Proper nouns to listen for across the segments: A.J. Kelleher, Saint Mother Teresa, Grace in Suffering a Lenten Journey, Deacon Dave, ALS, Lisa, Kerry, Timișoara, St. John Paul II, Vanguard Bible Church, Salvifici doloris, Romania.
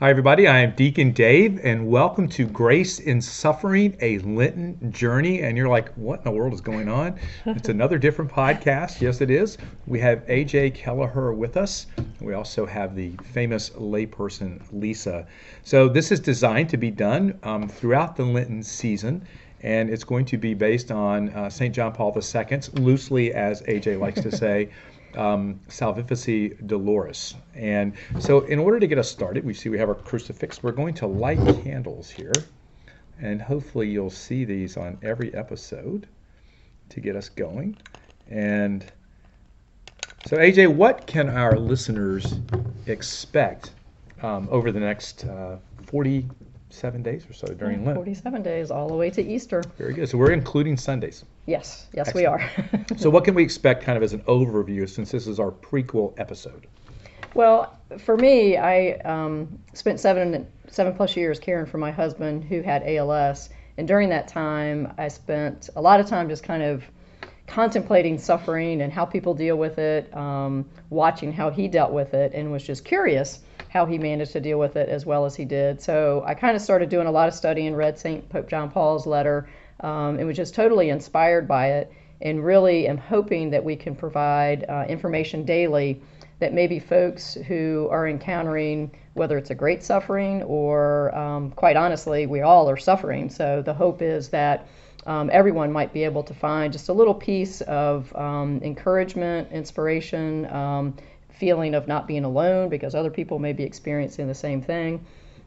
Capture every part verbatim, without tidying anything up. Hi everybody, I am Deacon Dave and welcome to Grace in Suffering a Lenten Journey. And you're like, what in the world is going on? It's another different podcast. Yes, it is. We have A J Kelleher with us. We also have the famous layperson Lisa. So this is designed to be done um, throughout the Lenten season. And it's going to be based on uh, Saint John Paul the Second, loosely, as A J likes to say, Um, Salvifici doloris. And so in order to get us started, we see we have our crucifix. We're going to light candles here, and hopefully you'll see these on every episode to get us going. And so A J, what can our listeners expect um, over the next uh, forty-seven days or so during Lent? forty-seven days all the way to Easter. Very good. So we're including Sundays. Yes. Yes, excellent. We are. So what can we expect kind of as an overview, since this is our prequel episode? Well, for me, I um, spent seven, seven plus years caring for my husband who had A L S. And during that time, I spent a lot of time just kind of contemplating suffering and how people deal with it, um, watching how he dealt with it, and was just curious how he managed to deal with it as well as he did. So I kind of started doing a lot of study and read Saint Pope John Paul's letter, um, and was just totally inspired by it, and really am hoping that we can provide uh, information daily that maybe folks who are encountering, whether it's a great suffering or um, quite honestly, we all are suffering. So the hope is that um, everyone might be able to find just a little piece of um, encouragement, inspiration, um, feeling of not being alone, because other people may be experiencing the same thing.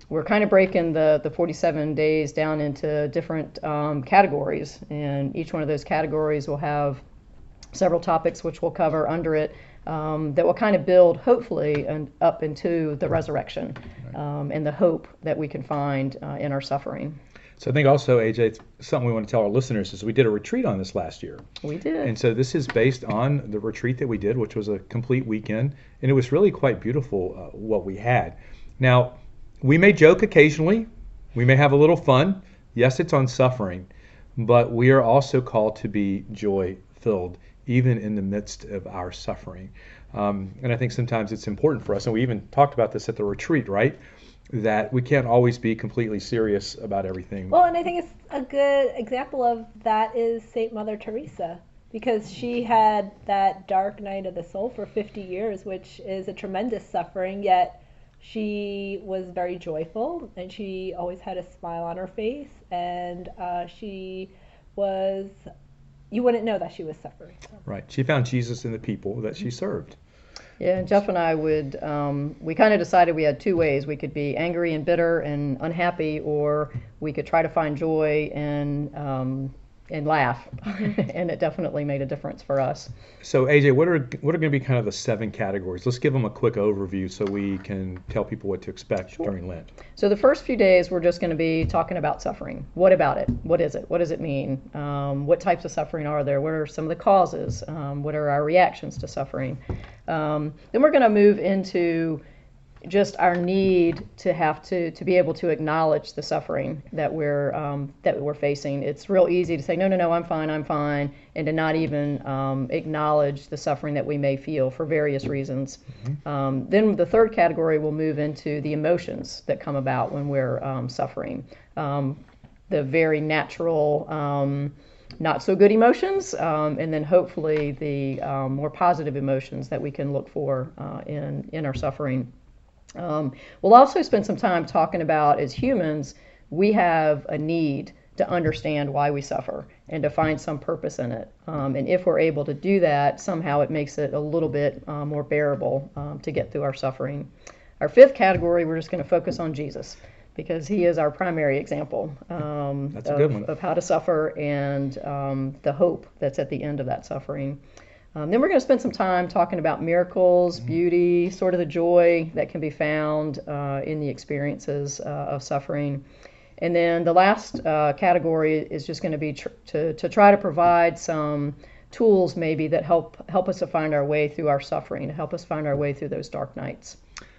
We're kind of breaking the, the forty-seven days down into different um, categories, and each one of those categories will have several topics which we'll cover under it um, that will kind of build, hopefully, and up into the resurrection um, and the hope that we can find uh, in our suffering. So I think also, A J, it's something we want to tell our listeners is we did a retreat on this last year. We did. And so this is based on the retreat that we did, which was a complete weekend, and it was really quite beautiful uh, what we had. Now, we may joke occasionally. We may have a little fun. Yes, it's on suffering, but we are also called to be joy-filled, even in the midst of our suffering. Um, and I think sometimes it's important for us, and we even talked about this at the retreat, right? That we can't always be completely serious about everything. Well, and I think it's a good example of that is Saint Mother Teresa, because she had that dark night of the soul for fifty years, which is a tremendous suffering, yet she was very joyful, and she always had a smile on her face, and uh, she was, you wouldn't know that she was suffering. So. Right. She found Jesus in the people that she served. Yeah, and Jeff and I would, um, we kind of decided we had two ways. We could be angry and bitter and unhappy, or we could try to find joy and um, and laugh. And it definitely made a difference for us. So A J, what are what are going to be kind of the seven categories? Let's give them a quick overview so we can tell people what to expect sure. during Lent. So the first few days, we're just going to be talking about suffering. What about it? What is it? What does it mean? Um, what types of suffering are there? What are some of the causes? Um, what are our reactions to suffering? Um, then we're going to move into just our need to have to to be able to acknowledge the suffering that we're um, that we're facing. It's real easy to say, no, no, no, I'm fine, I'm fine, and to not even um, acknowledge the suffering that we may feel for various reasons. Mm-hmm. Um, then the third category will move into the emotions that come about when we're um, suffering. Um, the very natural, um, not so good emotions, um, and then hopefully the um, more positive emotions that we can look for uh, in, in our suffering. Um, we'll also spend some time talking about, as humans, we have a need to understand why we suffer and to find some purpose in it. Um, and if we're able to do that, somehow it makes it a little bit uh, more bearable um, to get through our suffering. Our fifth category, we're just going to focus on Jesus, because he is our primary example um, that's a of, good one. Of how to suffer and um, the hope that's at the end of that suffering. Um, then we're going to spend some time talking about miracles, beauty, sort of the joy that can be found uh, in the experiences uh, of suffering. And then the last uh, category is just going to be tr- to, to try to provide some tools maybe that help help us to find our way through our suffering, to help us find our way through those dark nights.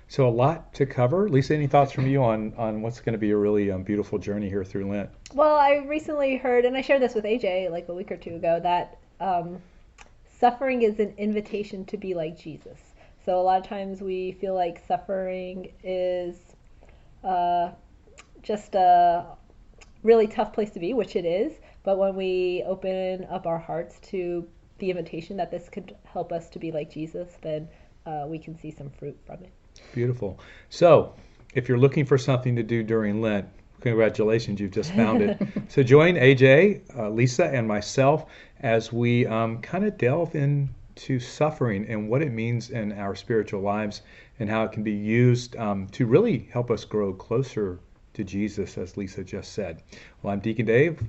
So a lot to cover. Lisa, any thoughts from you on, on what's going to be a really um, beautiful journey here through Lent? Well, I recently heard, and I shared this with A J like a week or two ago, that... Um, Suffering is an invitation to be like Jesus. So a lot of times we feel like suffering is uh, just a really tough place to be, which it is. But when we open up our hearts to the invitation that this could help us to be like Jesus, then uh, we can see some fruit from it. Beautiful. So if you're looking for something to do during Lent, congratulations, you've just found it. So join A J, uh, Lisa, and myself as we um, kind of delve into suffering and what it means in our spiritual lives and how it can be used um, to really help us grow closer to Jesus, as Lisa just said. Well, I'm Deacon Dave.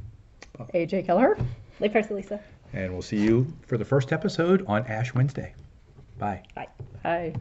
A J Kelleher. Lay prayers to Lisa. And we'll see you for the first episode on Ash Wednesday. Bye. Bye. Bye.